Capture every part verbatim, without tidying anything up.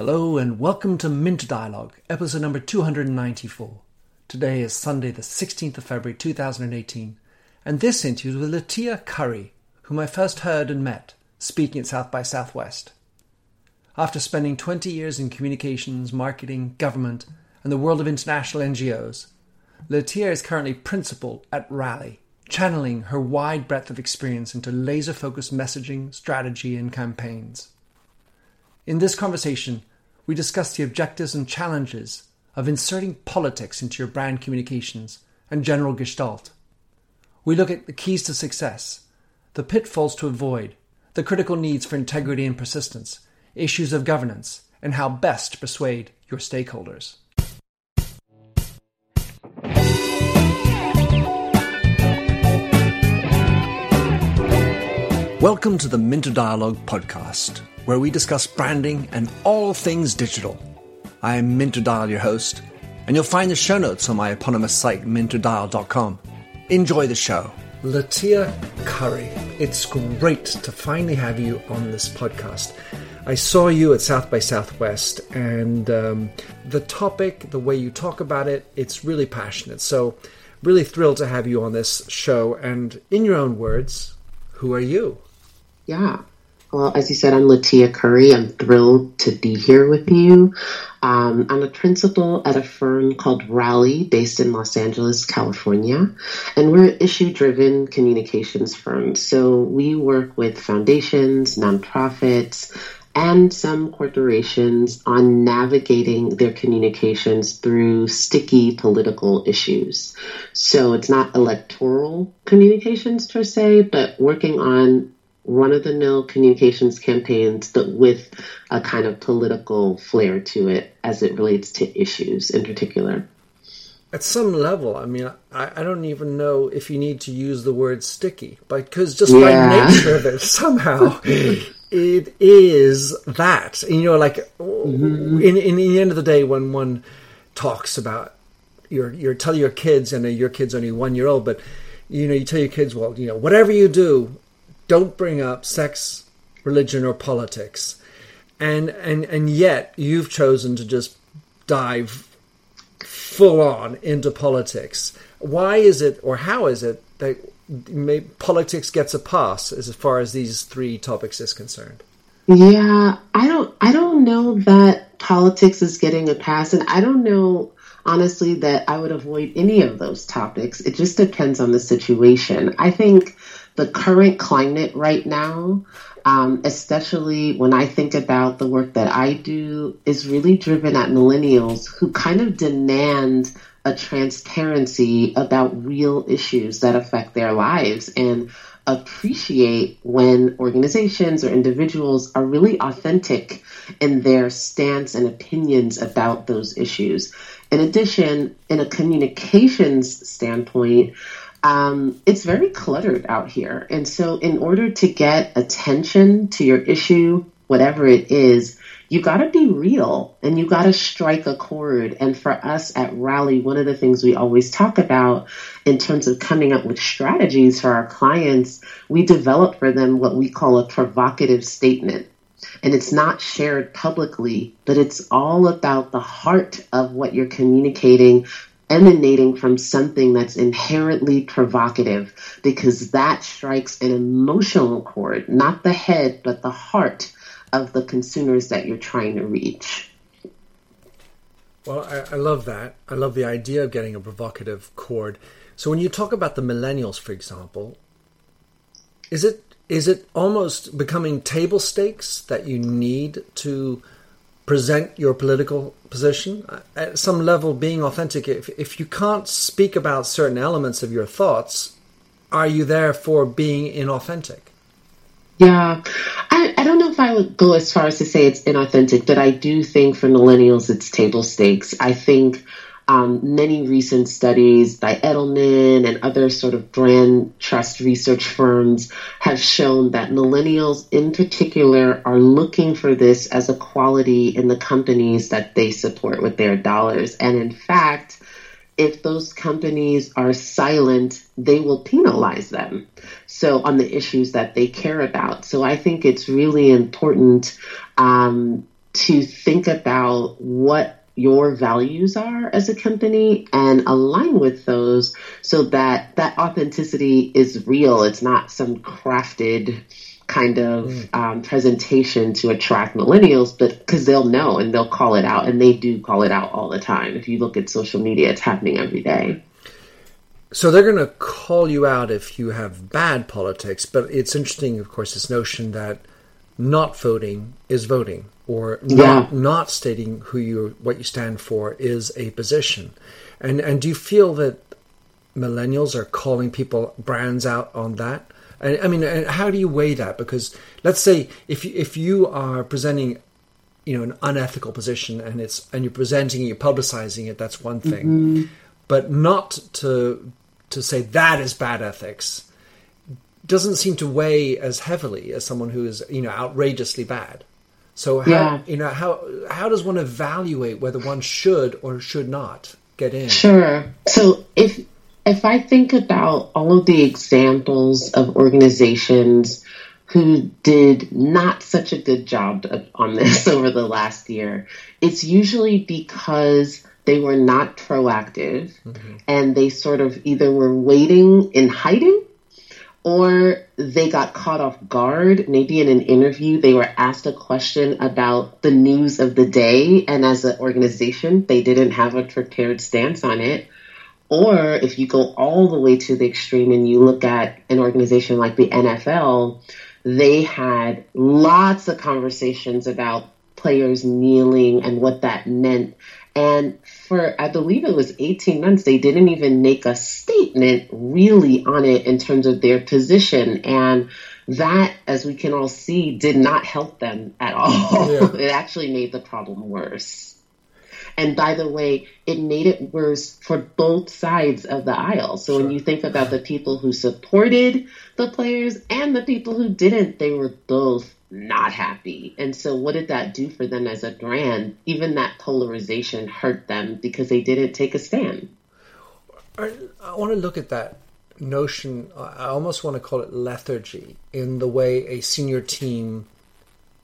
Hello and welcome to Minter Dialogue, episode number two hundred ninety-four. Today is Sunday the sixteenth of February two thousand eighteen, and this interview is with Latia Curry, whom I first heard and met, speaking at South by Southwest. After spending twenty years in communications, marketing, government, and the world of international N G Os, Latia is currently principal at Rally, channeling her wide breadth of experience into laser-focused messaging, strategy, and campaigns. In this conversation, we discuss the objectives and challenges of inserting politics into your brand communications and general gestalt. We look at the keys to success, the pitfalls to avoid, the critical needs for integrity and persistence, issues of governance, and how best to persuade your stakeholders. Welcome to the Minter Dialogue podcast, where we discuss branding and all things digital. I am Minter Dial, your host, and you'll find the show notes on my eponymous site, Minter Dial dot com. Enjoy the show. Latia Curry, it's great to finally have you on this podcast. I saw you at South by Southwest, and um, the topic, the way you talk about it, it's really passionate. So really thrilled to have you on this show. And in your own words, who are you? Yeah. Well, as you said, I'm Latia Curry. I'm thrilled to be here with you. Um, I'm a principal at a firm called Rally, based in Los Angeles, California, and we're an issue-driven communications firm. So we work with foundations, nonprofits, and some corporations on navigating their communications through sticky political issues. So it's not electoral communications per se, but working on run-of-the-mill communications campaigns, but with a kind of political flair to it as it relates to issues in particular. At some level, I mean, I, I don't even know if you need to use the word sticky, because just yeah. by nature of it, somehow, it is that. You know, like, mm-hmm. in, in the end of the day, when one talks about, your, your tell your kids, and your kid's only one year old, but, you know, you tell your kids, well, you know, whatever you do, don't bring up sex, religion, or politics. And, and and yet you've chosen to just dive full on into politics. Why is it, or how is it, that politics gets a pass as far as these three topics is concerned? Yeah, I don't, I don't know that politics is getting a pass, and I don't know, honestly, that I would avoid any of those topics. It just depends on the situation. I think the current climate right now, um, especially when I think about the work that I do, is really driven at millennials who kind of demand a transparency about real issues that affect their lives and appreciate when organizations or individuals are really authentic in their stance and opinions about those issues. In addition, in a communications standpoint, Um, it's very cluttered out here. And so in order to get attention to your issue, whatever it is, you got to be real and you got to strike a chord. And for us at Rally, one of the things we always talk about in terms of coming up with strategies for our clients, we develop for them what we call a provocative statement. And it's not shared publicly, but it's all about the heart of what you're communicating, emanating from something that's inherently provocative, because that strikes an emotional chord, not the head, but the heart of the consumers that you're trying to reach. Well, I, I love that. I love the idea of getting a provocative chord. So when you talk about the millennials, for example, is it is it almost becoming table stakes that you need to present your political position? At some level, being authentic, if, if you can't speak about certain elements of your thoughts, are you therefore being inauthentic? Yeah, I, I don't know if I would go as far as to say it's inauthentic, but I do think for millennials, it's table stakes. I think Um, many recent studies by Edelman and other sort of brand trust research firms have shown that millennials in particular are looking for this as a quality in the companies that they support with their dollars. And in fact, if those companies are silent, they will penalize them. So on the issues that they care about. So I think it's really important um, to think about what your values are as a company and align with those so that that authenticity is real. It's not some crafted kind of um, presentation to attract millennials, but because they'll know and they'll call it out, and they do call it out all the time. If you look at social media, it's happening every day. So they're going to call you out if you have bad politics, but it's interesting, of course, this notion that not voting is voting, or not, yeah. not stating who you what you stand for is a position. And and do you feel that millennials are calling people brands out on that? And I mean, and how do you weigh that? Because let's say if you, if you are presenting, you know, an unethical position, and it's and you're presenting, you're publicizing it, that's one thing. Mm-hmm. But not to to say that is bad ethics doesn't seem to weigh as heavily as someone who is, you know, outrageously bad. So how, yeah. you know, how, how does one evaluate whether one should or should not get in? Sure. So if, if I think about all of the examples of organizations who did not such a good job on this over the last year, it's usually because they were not proactive mm-hmm. and they sort of either were waiting in hiding, or they got caught off guard. Maybe in an interview, they were asked a question about the news of the day, and as an organization, they didn't have a prepared stance on it. Or if you go all the way to the extreme and you look at an organization like the N F L, they had lots of conversations about players kneeling and what that meant. And for, I believe it was eighteen months, they didn't even make a statement really on it in terms of their position. And that, as we can all see, did not help them at all. Yeah. It actually made the problem worse. And by the way, it made it worse for both sides of the aisle. So sure. when you think about the people who supported the players and the people who didn't, they were both not happy. And so what did that do for them as a brand? Even that polarization hurt them because they didn't take a stand. I, I want to look at that notion. I almost want to call it lethargy in the way a senior team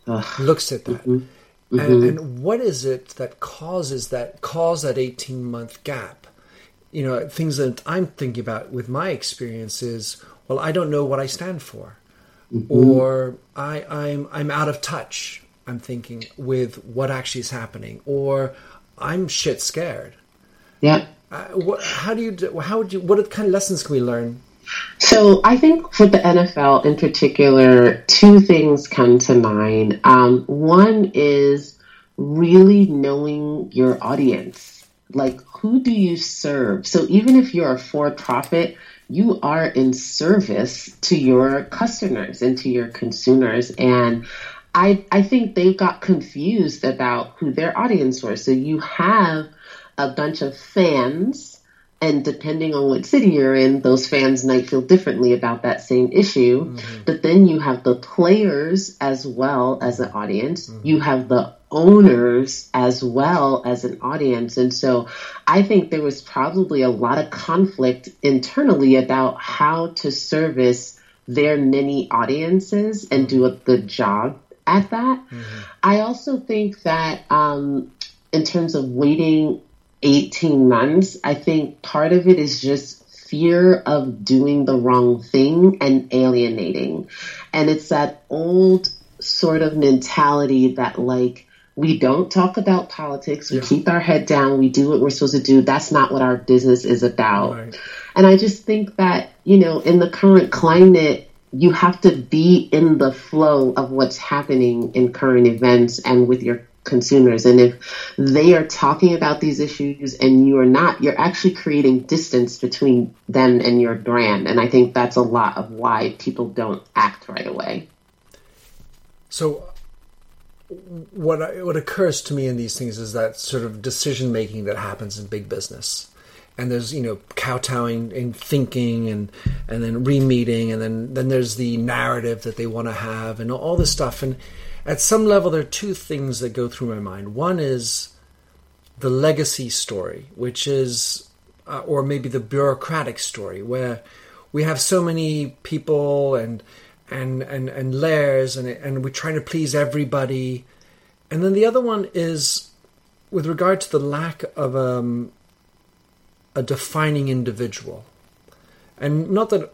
Ugh. looks at that. Mm-hmm. Mm-hmm. And, and what is it that causes that cause that eighteen month gap? You know, things that I'm thinking about with my experience is, well, I don't know what I stand for. Mm-hmm. Or I, I'm I'm out of touch, I'm thinking, with what actually is happening. Or I'm shit scared. Yeah. Uh, what, how do you? How would you? What kind of lessons can we learn? So I think for the N F L in particular, two things come to mind. Um, one is really knowing your audience. Like, who do you serve? So even if you're a for-profit, you are in service to your customers and to your consumers. And I I think they got confused about who their audience was. So you have a bunch of fans, and depending on what city you're in, those fans might feel differently about that same issue. Mm-hmm. But then you have the players as well as an audience. Mm-hmm. You have the owners as well as an audience. And so I think there was probably a lot of conflict internally about how to service their many audiences and do a good job at that. Mm-hmm. I also think that um, in terms of waiting eighteen months, I think part of it is just fear of doing the wrong thing and alienating. And it's that old sort of mentality that, like, we don't talk about politics. We yeah. keep our head down. We do what we're supposed to do. That's not what our business is about. Right. And I just think that, you know, in the current climate, you have to be in the flow of what's happening in current events and with your consumers. And if they are talking about these issues and you are not, you're actually creating distance between them and your brand. And I think that's a lot of why people don't act right away. So What I, what occurs to me in these things is that sort of decision making that happens in big business, and there's, you know, kowtowing and thinking, and and then re-meeting, and then then there's the narrative that they want to have, and all this stuff. And at some level, there are two things that go through my mind. One is the legacy story, which is, uh, or maybe the bureaucratic story, where we have so many people and. And, and and layers, and and we're trying to please everybody, And then the other one is with regard to the lack of um, a defining individual. And not that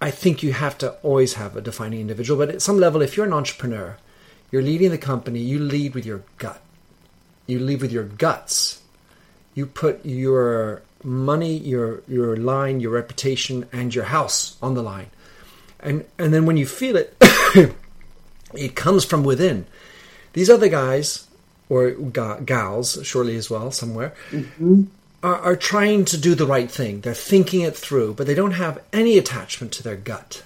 I think you have to always have a defining individual, but at some level, if you're an entrepreneur, you're leading the company, you lead with your gut. You lead with your guts. You put your money, your your line, your reputation, and your house on the line. And and then when you feel it, it comes from within. These other guys, or ga- gals, surely as well, somewhere, mm-hmm. are, are trying to do the right thing. They're thinking it through, but they don't have any attachment to their gut.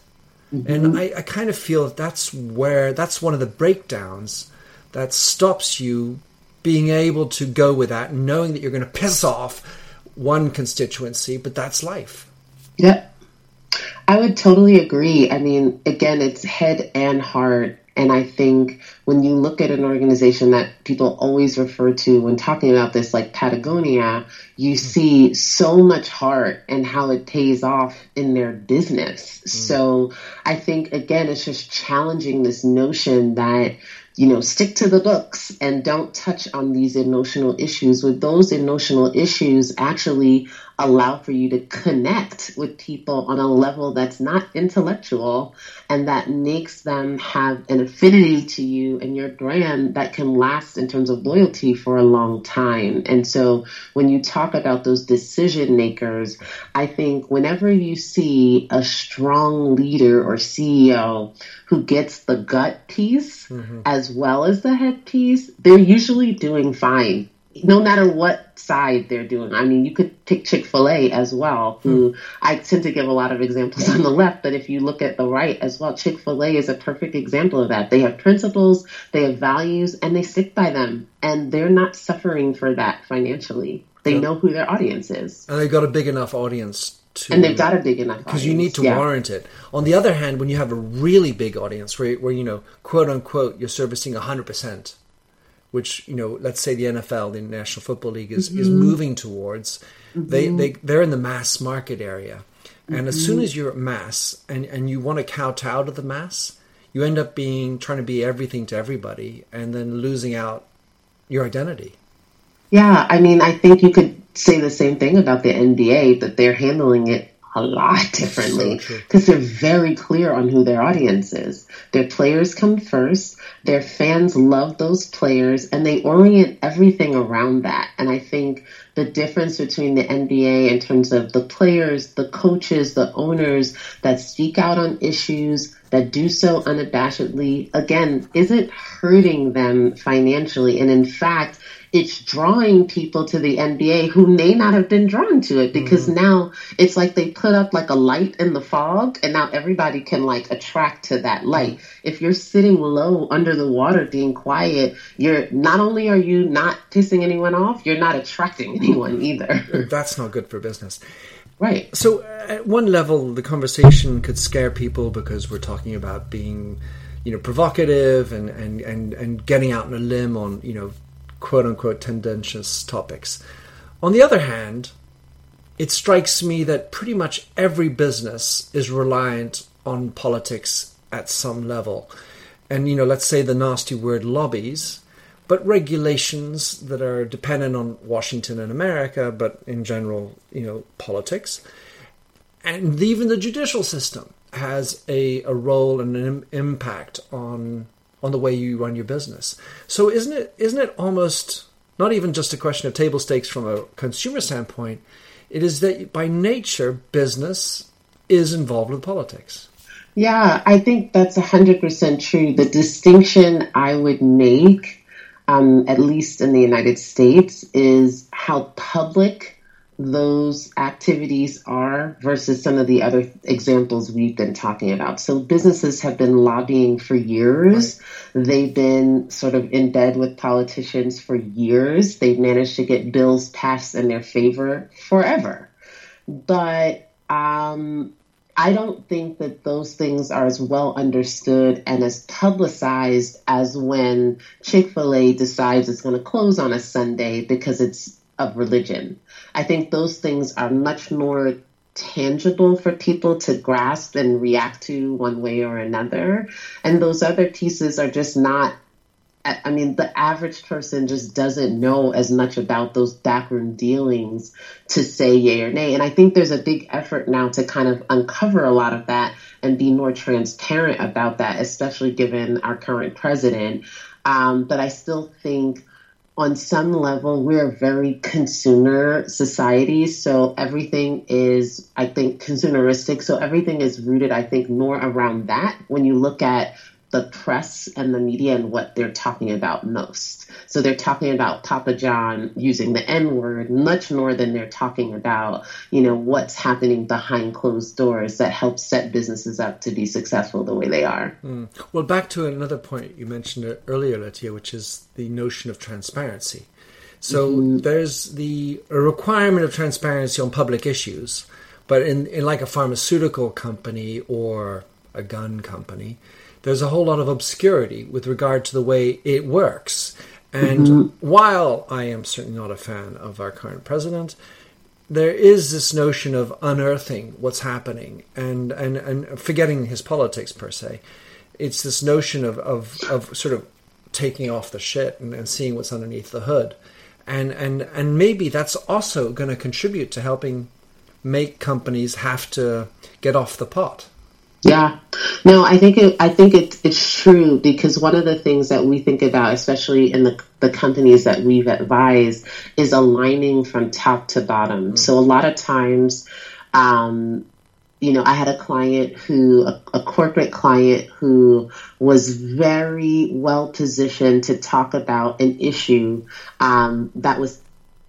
Mm-hmm. And I, I kind of feel that that's where, that's one of the breakdowns that stops you being able to go with that, knowing that you're going to piss off one constituency, but that's life. Yeah. I would totally agree. I mean, again, it's head and heart. And I think when you look at an organization that people always refer to when talking about this, like Patagonia, you mm. see so much heart and how it pays off in their business. Mm. So I think, again, it's just challenging this notion that, you know, stick to the books and don't touch on these emotional issues. With those emotional issues actually allow for you to connect with people on a level that's not intellectual and that makes them have an affinity to you and your brand that can last in terms of loyalty for a long time. And so when you talk about those decision makers, I think whenever you see a strong leader or C E O who gets the gut piece mm-hmm. as well as the head piece, they're usually doing fine, no matter what side they're doing. I mean, you could pick Chick-fil-A as well, who mm. I tend to give a lot of examples on the left, but if you look at the right as well, Chick-fil-A is a perfect example of that. They have principles, they have values, and they stick by them. And they're not suffering for that financially. They yeah. know who their audience is. And they've got a big enough audience to... And they've got a big enough audience. Because you need to yeah. warrant it. On the other hand, when you have a really big audience where, where you know, quote unquote, you're servicing one hundred percent, which, you know, let's say the N F L, the National Football League, is, mm-hmm. is moving towards. Mm-hmm. They, they, they're in the mass market area. And mm-hmm. as soon as you're at mass and, and you want to kowtow to the mass, you end up being trying to be everything to everybody and then losing out your identity. Yeah, I mean, I think you could say the same thing about the N B A, that they're handling it a lot differently because so they're very clear on who their audience is. Their players come first. Their fans love those players and they orient everything around that. And I think the difference between the N B A in terms of the players, the coaches, the owners that speak out on issues, that do so unabashedly, again, isn't hurting them financially. And in fact, it's drawing people to the N B A who may not have been drawn to it because mm. now it's like they put up like a light in the fog and now everybody can like attract to that light. If you're sitting low under the water being quiet, you're not only are you not pissing anyone off, you're not attracting anyone either. That's not good for business. Right. So at one level, the conversation could scare people because we're talking about being, you know, provocative and, and, and, and getting out on a limb on, you know, quote unquote tendentious topics. On the other hand, it strikes me that pretty much every business is reliant on politics at some level. And, you know, let's say the nasty word lobbies, but regulations that are dependent on Washington and America, but in general, you know, politics. And even the judicial system has a, a role and an im- impact on on the way you run your business. So isn't it isn't it almost not even just a question of table stakes from a consumer standpoint? It is that by nature, business is involved with politics. Yeah, I think that's one hundred percent true. The distinction I would make, um, at least in the United States, is how public those activities are versus some of the other examples we've been talking about. So businesses have been lobbying for years. Right. They've been sort of in bed with politicians for years. They've managed to get bills passed in their favor forever. But um, I don't think that those things are as well understood and as publicized as when Chick-fil-A decides it's going to close on a Sunday because it's of religion. I think those things are much more tangible for people to grasp and react to one way or another. And those other pieces are just not I mean, the average person just doesn't know as much about those backroom dealings to say yay or nay. And I think there's a big effort now to kind of uncover a lot of that and be more transparent about that, especially given our current president. Um, but I still think on some level, we're a very consumer society. So everything is, I think, consumeristic. So everything is rooted, I think, more around that when you look at the press and the media and what they're talking about most. So they're talking about Papa John using the N-word much more than they're talking about, you know, what's happening behind closed doors that helps set businesses up to be successful the way they are. Mm. Well, back to another point you mentioned earlier, Latia, which is the notion of transparency. So mm-hmm. there's the a requirement of transparency on public issues, but in, in like a pharmaceutical company or a gun company, there's a whole lot of obscurity with regard to the way it works. And mm-hmm. while I am certainly not a fan of our current president, there is this notion of unearthing what's happening and, and, and forgetting his politics per se. It's this notion of, of, of sort of taking off the shit and, and seeing what's underneath the hood. And, and, and maybe that's also going to contribute to helping make companies have to get off the pot. Yeah, no, I think it, I think it, it's true, because one of the things that we think about, especially in the, the companies that we've advised, is aligning from top to bottom. Mm-hmm. So a lot of times, um, you know, I had a client who, a, a corporate client who was very well positioned to talk about an issue um, that was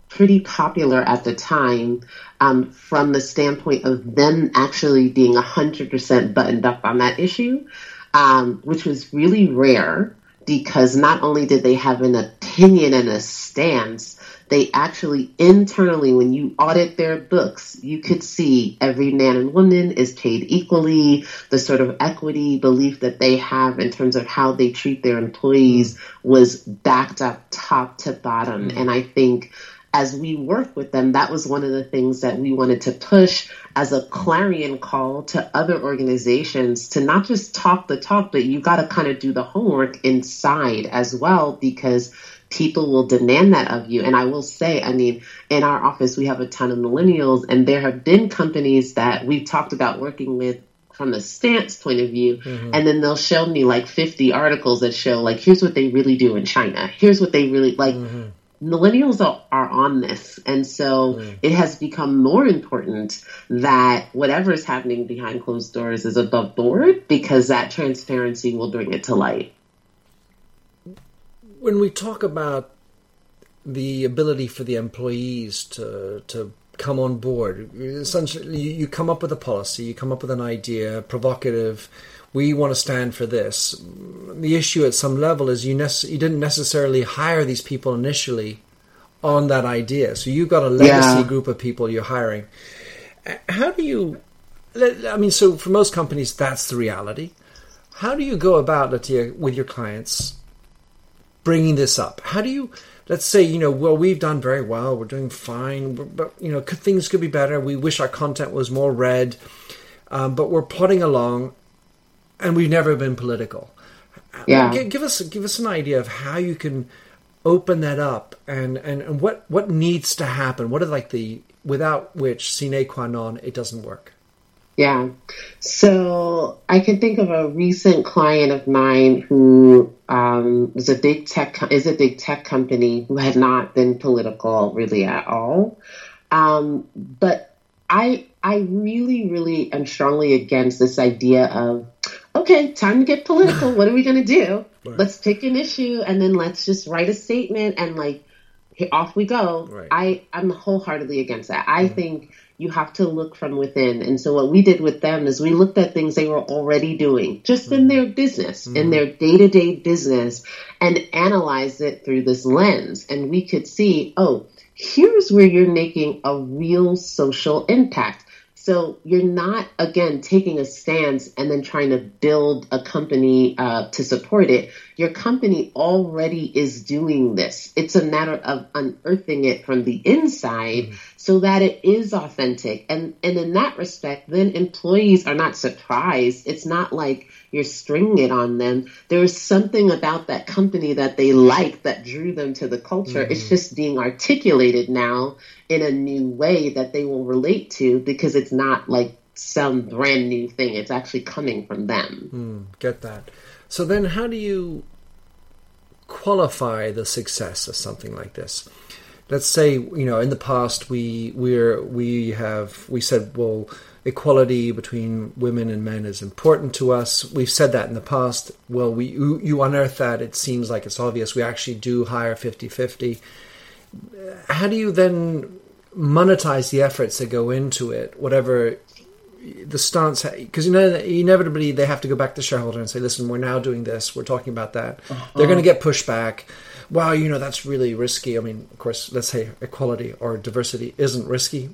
pretty popular at the time, um, from the standpoint of them actually being one hundred percent buttoned up on that issue, um, which was really rare, because not only did they have an opinion and a stance, they actually internally, when you audit their books, you could see every man and woman is paid equally, the sort of equity belief that they have in terms of how they treat their employees was backed up top to bottom. Mm-hmm. And I think as we work with them, that was one of the things that we wanted to push as a clarion call to other organizations, to not just talk the talk, but you got to kind of do the homework inside as well, because people will demand that of you. And I will say, I mean, in our office, we have a ton of millennials, and there have been companies that we've talked about working with from a stance point of view. Mm-hmm. And then they'll show me like fifty articles that show like, here's what they really do in China. Here's what they really like. Mm-hmm. Millennials are, are on this. And so mm. it has become more important that whatever is happening behind closed doors is above board, because that transparency will bring it to light. When we talk about the ability for the employees to, to come on board, essentially you come up with a policy, you come up with an idea, provocative, we want to stand for this. The issue at some level is you, nece- you didn't necessarily hire these people initially on that idea. So you've got a legacy yeah. group of people you're hiring. How do you, I mean, so for most companies, that's the reality. How do you go about, Latia, with your clients bringing this up? How do you, let's say, you know, well, we've done very well, we're doing fine, but, you know, could, things could be better. We wish our content was more read, um, but we're plodding along. And we've never been political. Yeah. Give, give us give us an idea of how you can open that up, and, and, and what, what needs to happen. What are like the without which sine qua non it doesn't work. Yeah. So I can think of a recent client of mine who um, was a big tech is a big tech company who had not been political really at all, um, but I I really really am strongly against this idea of, okay, time to get political. What are we going to do? Right. Let's pick an issue and then let's just write a statement and like, off we go. Right. I, I'm wholeheartedly against that. I mm-hmm. think you have to look from within. And so what we did with them is we looked at things they were already doing just mm-hmm. in their business, mm-hmm. in their day-to-day business, and analyzed it through this lens. And we could see, oh, here's where you're making a real social impact. So you're not, again, taking a stance and then trying to build a company uh, to support it. Your company already is doing this. It's a matter of unearthing it from the inside mm-hmm. so that it is authentic. And, and in that respect, then employees are not surprised. It's not like you're stringing it on them. There is something about that company that they like that drew them to the culture. Mm-hmm. It's just being articulated now in a new way that they will relate to, because it's not like some brand new thing. It's actually coming from them. Mm, get that. So then how do you qualify the success of something like this? Let's say, you know, in the past we we're we have we said, well, equality between women and men is important to us. We've said that in the past. Well, we you, you unearth that, it seems like it's obvious. We actually do hire fifty-fifty. How do you then monetize the efforts that go into it, whatever the stance? Because, you know, inevitably they have to go back to shareholder and say, listen, we're now doing this, we're talking about that. Uh-huh. They're going to get pushback. Wow, you know, that's really risky. I mean, of course, let's say equality or diversity isn't risky.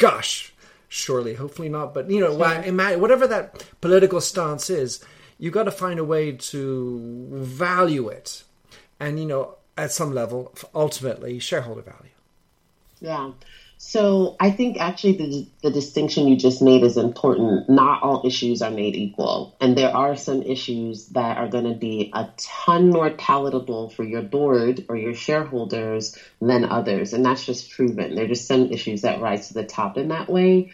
Gosh, surely, hopefully not. But, you know, whatever that political stance is, you've got to find a way to value it. And, you know, at some level, ultimately, shareholder value. Yeah. So I think actually the, the distinction you just made is important. Not all issues are made equal. And there are some issues that are going to be a ton more palatable for your board or your shareholders than others. And that's just proven. There are just some issues that rise to the top in that way.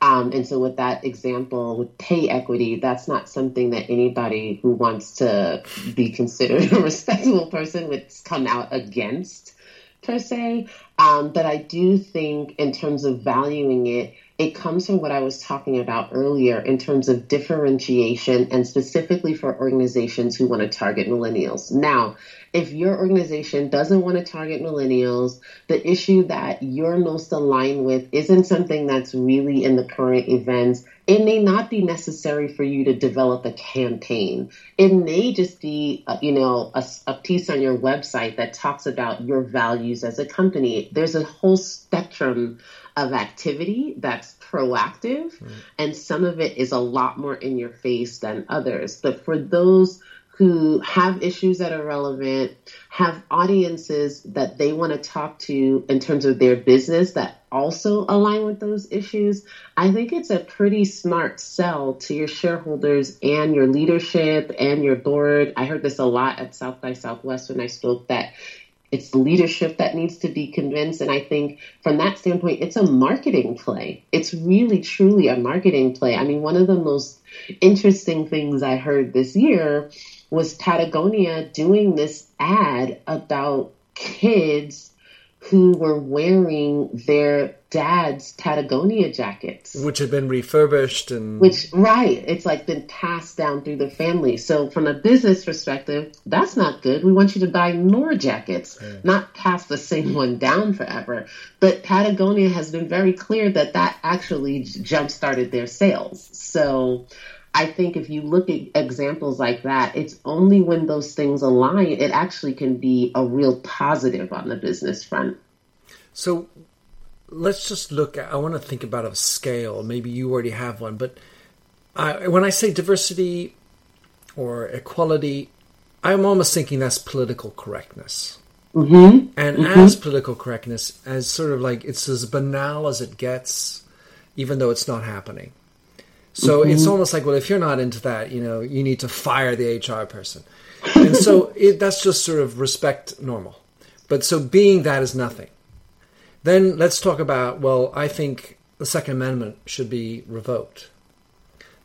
Um, and so with that example, with pay equity, that's not something that anybody who wants to be considered a respectable person would come out against, per se. Um, but I do think in terms of valuing it, it comes from what I was talking about earlier in terms of differentiation, and specifically for organizations who want to target millennials. Now, if your organization doesn't want to target millennials, the issue that you're most aligned with isn't something that's really in the current events. It may not be necessary for you to develop a campaign. It may just be, uh, you know, a, a piece on your website that talks about your values as a company. There's a whole spectrum of activity that's proactive, mm. and some of it is a lot more in your face than others. But for those who have issues that are relevant, have audiences that they want to talk to in terms of their business that also align with those issues, I think it's a pretty smart sell to your shareholders and your leadership and your board. I heard this a lot at South by Southwest when I spoke, that it's the leadership that needs to be convinced. And I think from that standpoint, it's a marketing play. It's really, truly a marketing play. I mean, one of the most interesting things I heard this year was Patagonia doing this ad about kids who were wearing their dad's Patagonia jackets, which had been refurbished and which right it's like been passed down through the family. So from a business perspective, that's not good. We want you to buy more jackets, yeah. not pass the same one down forever. But Patagonia has been very clear that that actually jump started their sales. So I think if you look at examples like that, it's only when those things align, it actually can be a real positive on the business front. So let's just look at, I want to think about a scale. Maybe you already have one, but I, when I say diversity or equality, I'm almost thinking that's political correctness. Mm-hmm. And mm-hmm. as political correctness, as sort of like it's as banal as it gets, even though it's not happening. So mm-hmm. it's almost like, well, if you're not into that, you know, you need to fire the H R person. And so it, that's just sort of respect normal. But so being that is nothing. Then let's talk about, well, I think the Second Amendment should be revoked.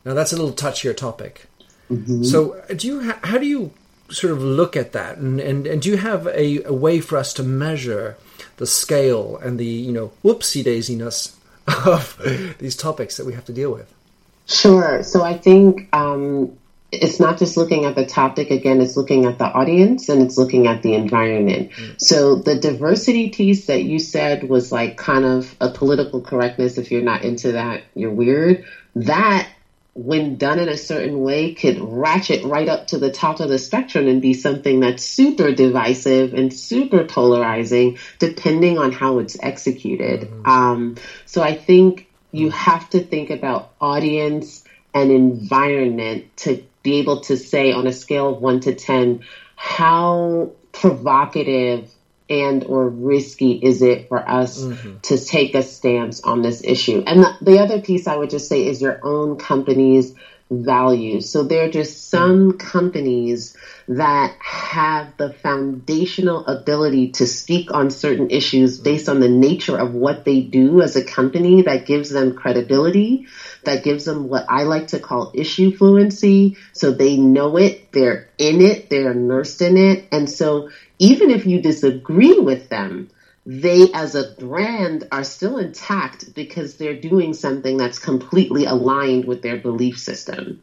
Now, that's a little touchier topic. Mm-hmm. So do you ha- how do you sort of look at that? And, and, and do you have a, a way for us to measure the scale and the, you know, whoopsie-daisiness of these topics that we have to deal with? Sure. So I think um, it's not just looking at the topic. Again, it's looking at the audience and it's looking at the environment. Mm-hmm. So the diversity piece that you said was like kind of a political correctness. If you're not into that, you're weird. That, when done in a certain way, could ratchet right up to the top of the spectrum and be something that's super divisive and super polarizing, depending on how it's executed. Mm-hmm. Um, so I think you have to think about audience and environment to be able to say on a scale of one to ten, how provocative and or risky is it for us mm-hmm. to take a stance on this issue? And the, the other piece I would just say is your own company's values. So there are just some companies that have the foundational ability to speak on certain issues based on the nature of what they do as a company that gives them credibility, that gives them what I like to call issue fluency. So they know it, they're in it, they're immersed in it. And so even if you disagree with them, they as a brand are still intact because they're doing something that's completely aligned with their belief system.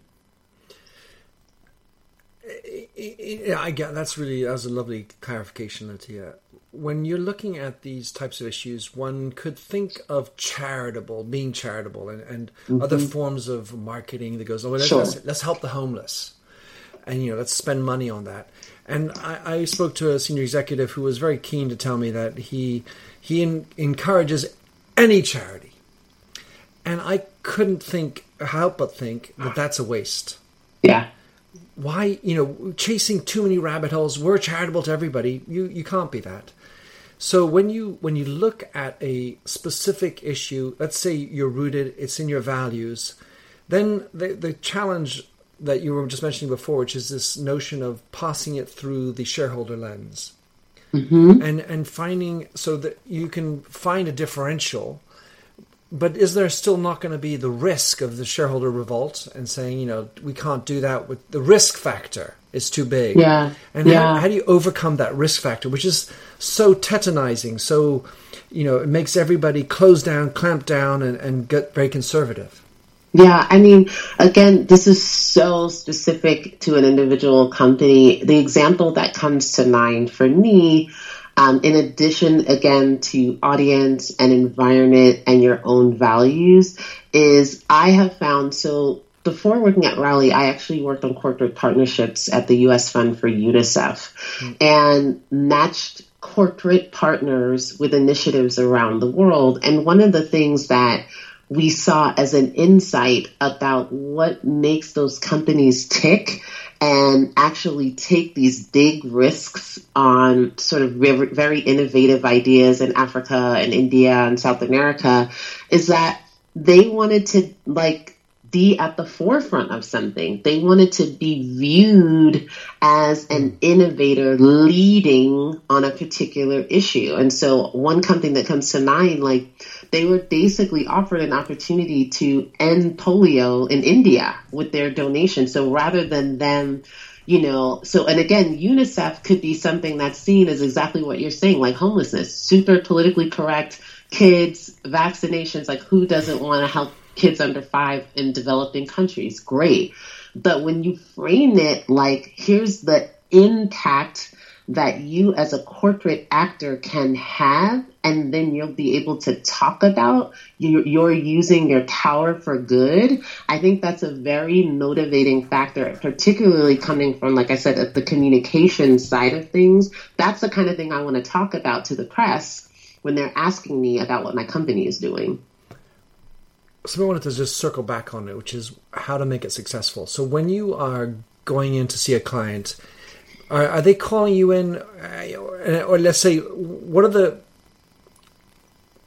Yeah, I get that's really that was a lovely clarification, Latia. When you're looking at these types of issues, one could think of charitable, being charitable, and, and mm-hmm. other forms of marketing that goes, oh, well, let's, sure. let's, let's help the homeless, and you know, let's spend money on that. And I, I spoke to a senior executive who was very keen to tell me that he he in, encourages any charity. And I couldn't think, help but think that that's a waste. Yeah. Why, you know, chasing too many rabbit holes, we're charitable to everybody. You you can't be that. So when you when you look at a specific issue, let's say you're rooted, it's in your values, then the the challenge that you were just mentioning before, which is this notion of passing it through the shareholder lens, mm-hmm. and and finding so that you can find a differential, but is there still not going to be the risk of the shareholder revolt and saying, you know, we can't do that with the risk factor is too big. Yeah. And yeah. How, how do you overcome that risk factor, which is so tetanizing? So, you know, it makes everybody close down, clamp down and, and get very conservative. Yeah, I mean, again, this is so specific to an individual company. The example that comes to mind for me, um, in addition, again, to audience and environment and your own values, is I have found, so before working at Rally, I actually worked on corporate partnerships at the U S Fund for UNICEF mm-hmm. and matched corporate partners with initiatives around the world. And one of the things that we saw as an insight about what makes those companies tick and actually take these big risks on sort of very innovative ideas in Africa and India and South America is that they wanted to like be at the forefront of something. They wanted to be viewed as an innovator leading on a particular issue. And so one company that comes to mind, like, they were basically offered an opportunity to end polio in India with their donation. So rather than them, you know, so, and again, UNICEF could be something that's seen as exactly what you're saying, like homelessness, super politically correct, kids, vaccinations, like who doesn't want to help kids under five in developing countries? Great. But when you frame it like, here's the impact that you as a corporate actor can have, and then you'll be able to talk about you're using your power for good. I think that's a very motivating factor, particularly coming from, like I said, at the communication side of things. That's the kind of thing I want to talk about to the press when they're asking me about what my company is doing. So I wanted to just circle back on it, which is how to make it successful. So when you are going in to see a client, Are, are they calling you in, or let's say, what are the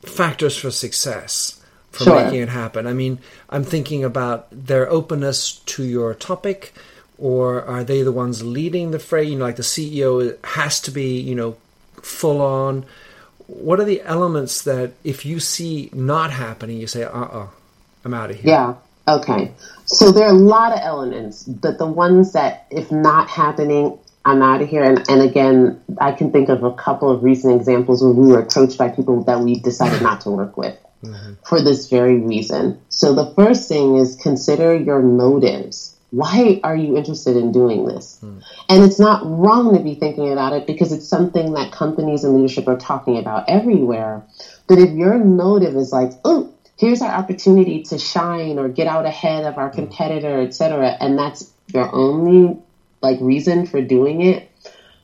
factors for success for sure. making it happen? I mean, I'm thinking about their openness to your topic, or are they the ones leading the fray? You know, like the C E O has to be, you know, full on. What are the elements that if you see not happening, you say, uh-uh, I'm out of here? Yeah. Okay. So there are a lot of elements, but the ones that if not happening, I'm out of here. And, and again, I can think of a couple of recent examples where we were approached by people that we decided not to work with mm-hmm. for this very reason. So the first thing is consider your motives. Why are you interested in doing this? Mm. And it's not wrong to be thinking about it because it's something that companies and leadership are talking about everywhere. But if your motive is like, oh, here's our opportunity to shine or get out ahead of our competitor, et cetera, and that's your only like reason for doing it,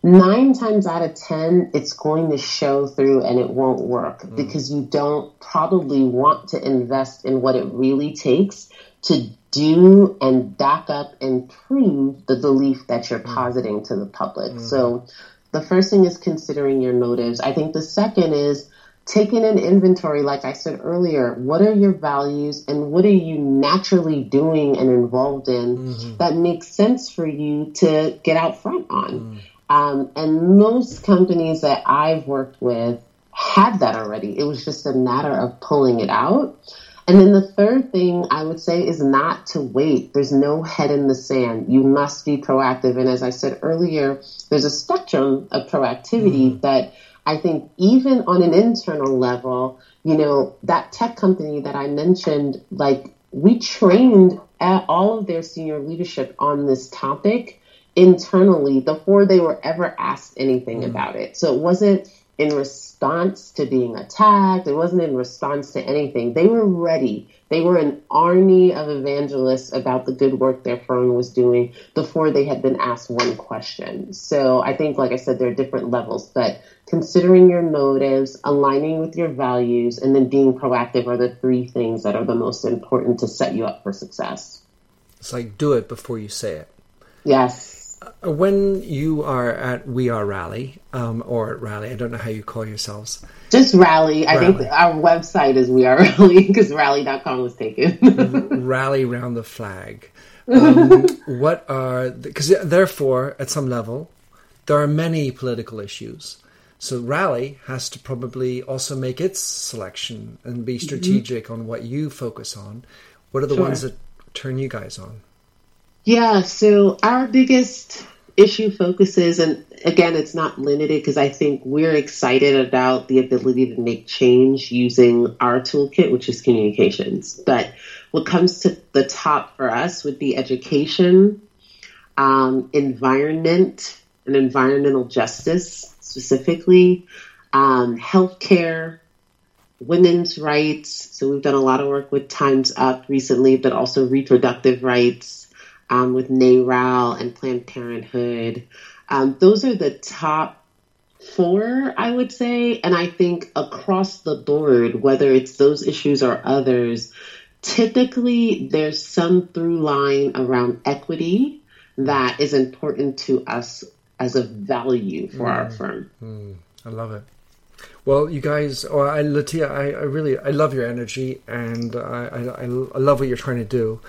nine times out of ten, it's going to show through and it won't work mm. because you don't probably want to invest in what it really takes to do and back up and prove the belief that you're positing to the public. Mm. So The first thing is considering your motives. I think the second is taking an inventory, like I said earlier. What are your values and what are you naturally doing and involved in mm-hmm. that makes sense for you to get out front on? Mm-hmm. Um, and most companies that I've worked with had that already. It was just a matter of pulling it out. And then the third thing I would say is not to wait. There's no head in the sand. You must be proactive. And as I said earlier, there's a spectrum of proactivity mm-hmm. that I think even on an internal level, you know, that tech company that I mentioned, like we trained at all of their senior leadership on this topic internally before they were ever asked anything mm-hmm. about it. So it wasn't in response to being attacked. It wasn't in response to anything. They were ready. They were an army of evangelists about the good work their firm was doing before they had been asked one question. So I think, like I said, there are different levels, but considering your motives, aligning with your values, and then being proactive are the three things that are the most important to set you up for success. It's like, do it before you say it. Yes. When you are at We Are Rally, um, or at Rally, I don't know how you call yourselves. Just Rally. I Rally. think our website is We Are Rally because rally dot com was taken. Rally round the flag. Um, what are, because the, therefore, at some level, there are many political issues. So Rally has to probably also make its selection and be strategic mm-hmm. on what you focus on. What are the sure. ones that turn you guys on? Yeah, so our biggest issue focuses, and again, it's not limited because I think we're excited about the ability to make change using our toolkit, which is communications. But what comes to the top for us would be education, um, environment, and environmental justice specifically, um, healthcare, women's rights. So we've done a lot of work with Time's Up recently, but also reproductive rights. Um, with NARAL and Planned Parenthood. Um, those are the top four, I would say. And I think across the board, whether it's those issues or others, typically there's some through line around equity that is important to us as a value for mm, our firm. Mm, I love it. Well, you guys, oh, I, Latia, I, I really, I love your energy and I, I, I love what you're trying to do.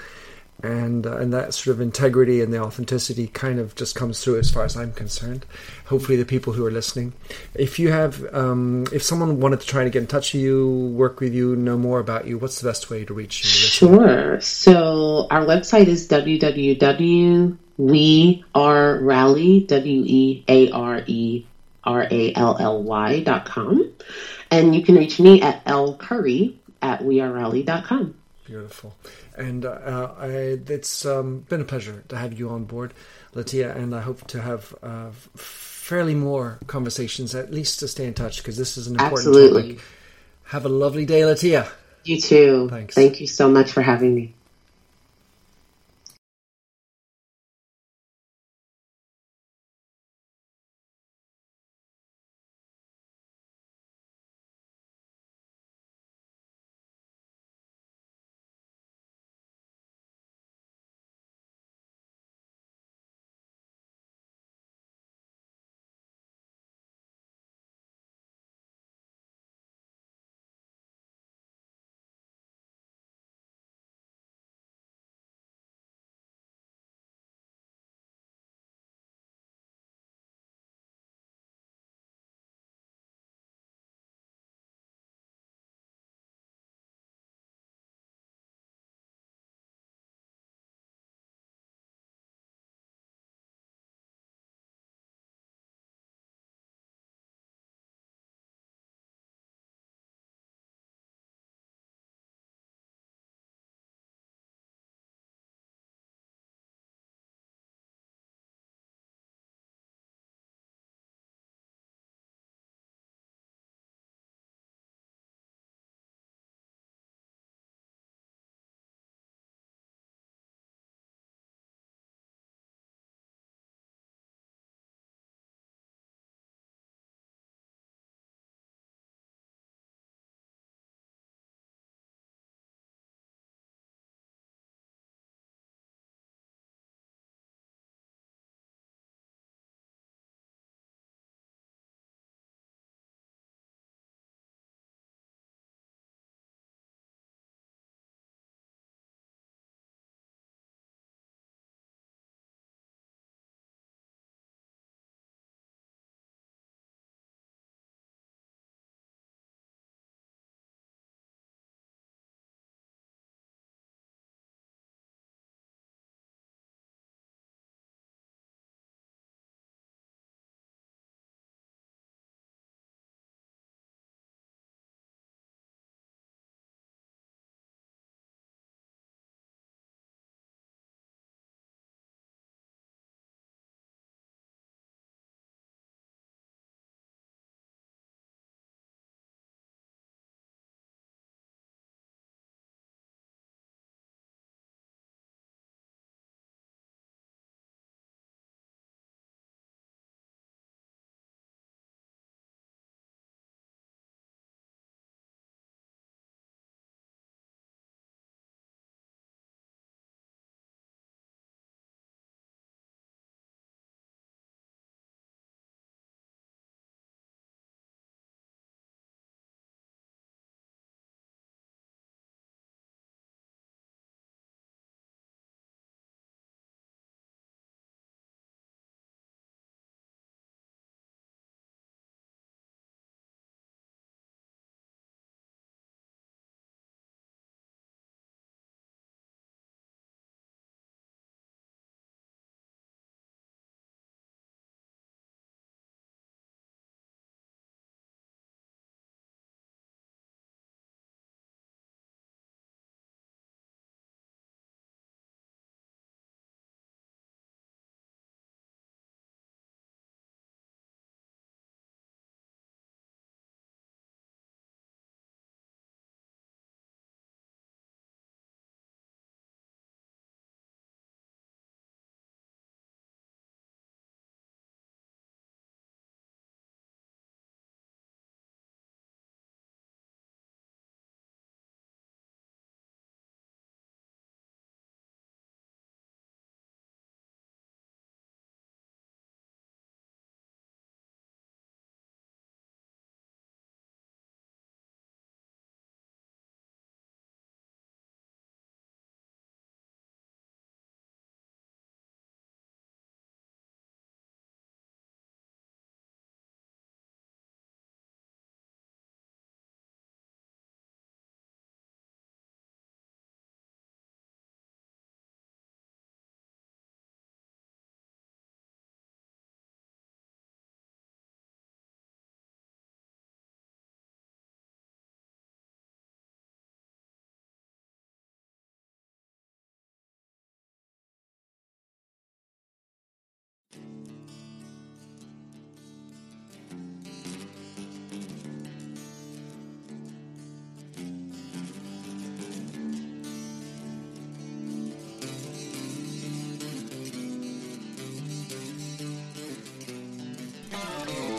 And uh, and that sort of integrity and the authenticity kind of just comes through as far as I'm concerned. Hopefully the people who are listening. If you have, um, if someone wanted to try to get in touch with you, work with you, know more about you, what's the best way to reach you? Sure. So our website is w w w dot we are rally dot com. And you can reach me at l curry at we are rally dot com. Beautiful. And uh, I, it's um, been a pleasure to have you on board, Latia, and I hope to have uh, fairly more conversations, at least to stay in touch, because this is an important Absolutely. topic. Have a lovely day, Latia. You too. Thanks. Thank you so much for having me.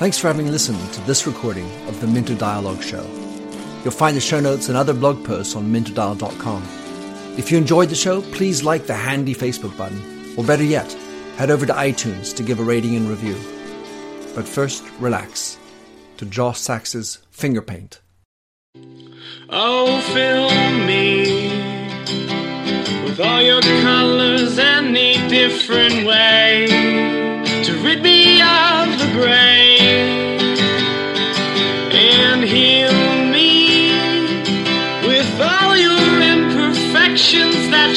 Thanks for having listened to this recording of the Minter Dialogue Show. You'll find the show notes and other blog posts on Minter Dial dot com. If you enjoyed the show, please like the handy Facebook button, or better yet, head over to iTunes to give a rating and review. But first, relax to Josh Sachs's Finger Paint. Oh, fill me with all your colors, any different way to rid me of the gray and heal me with all your imperfections that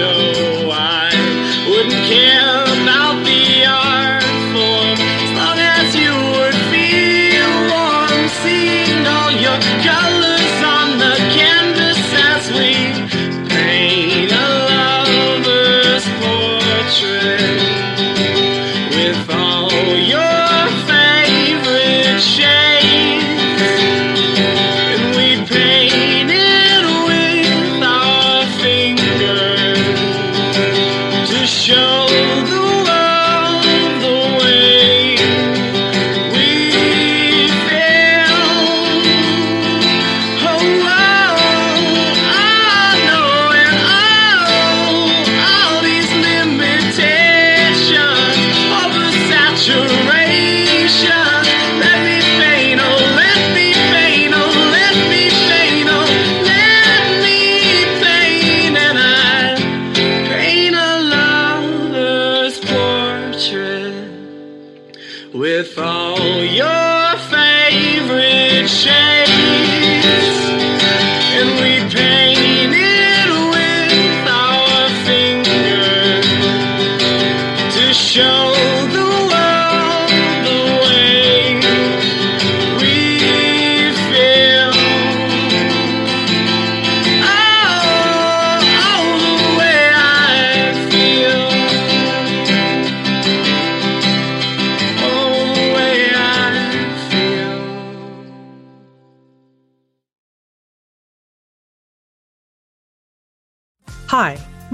Oh, I wouldn't care about the art.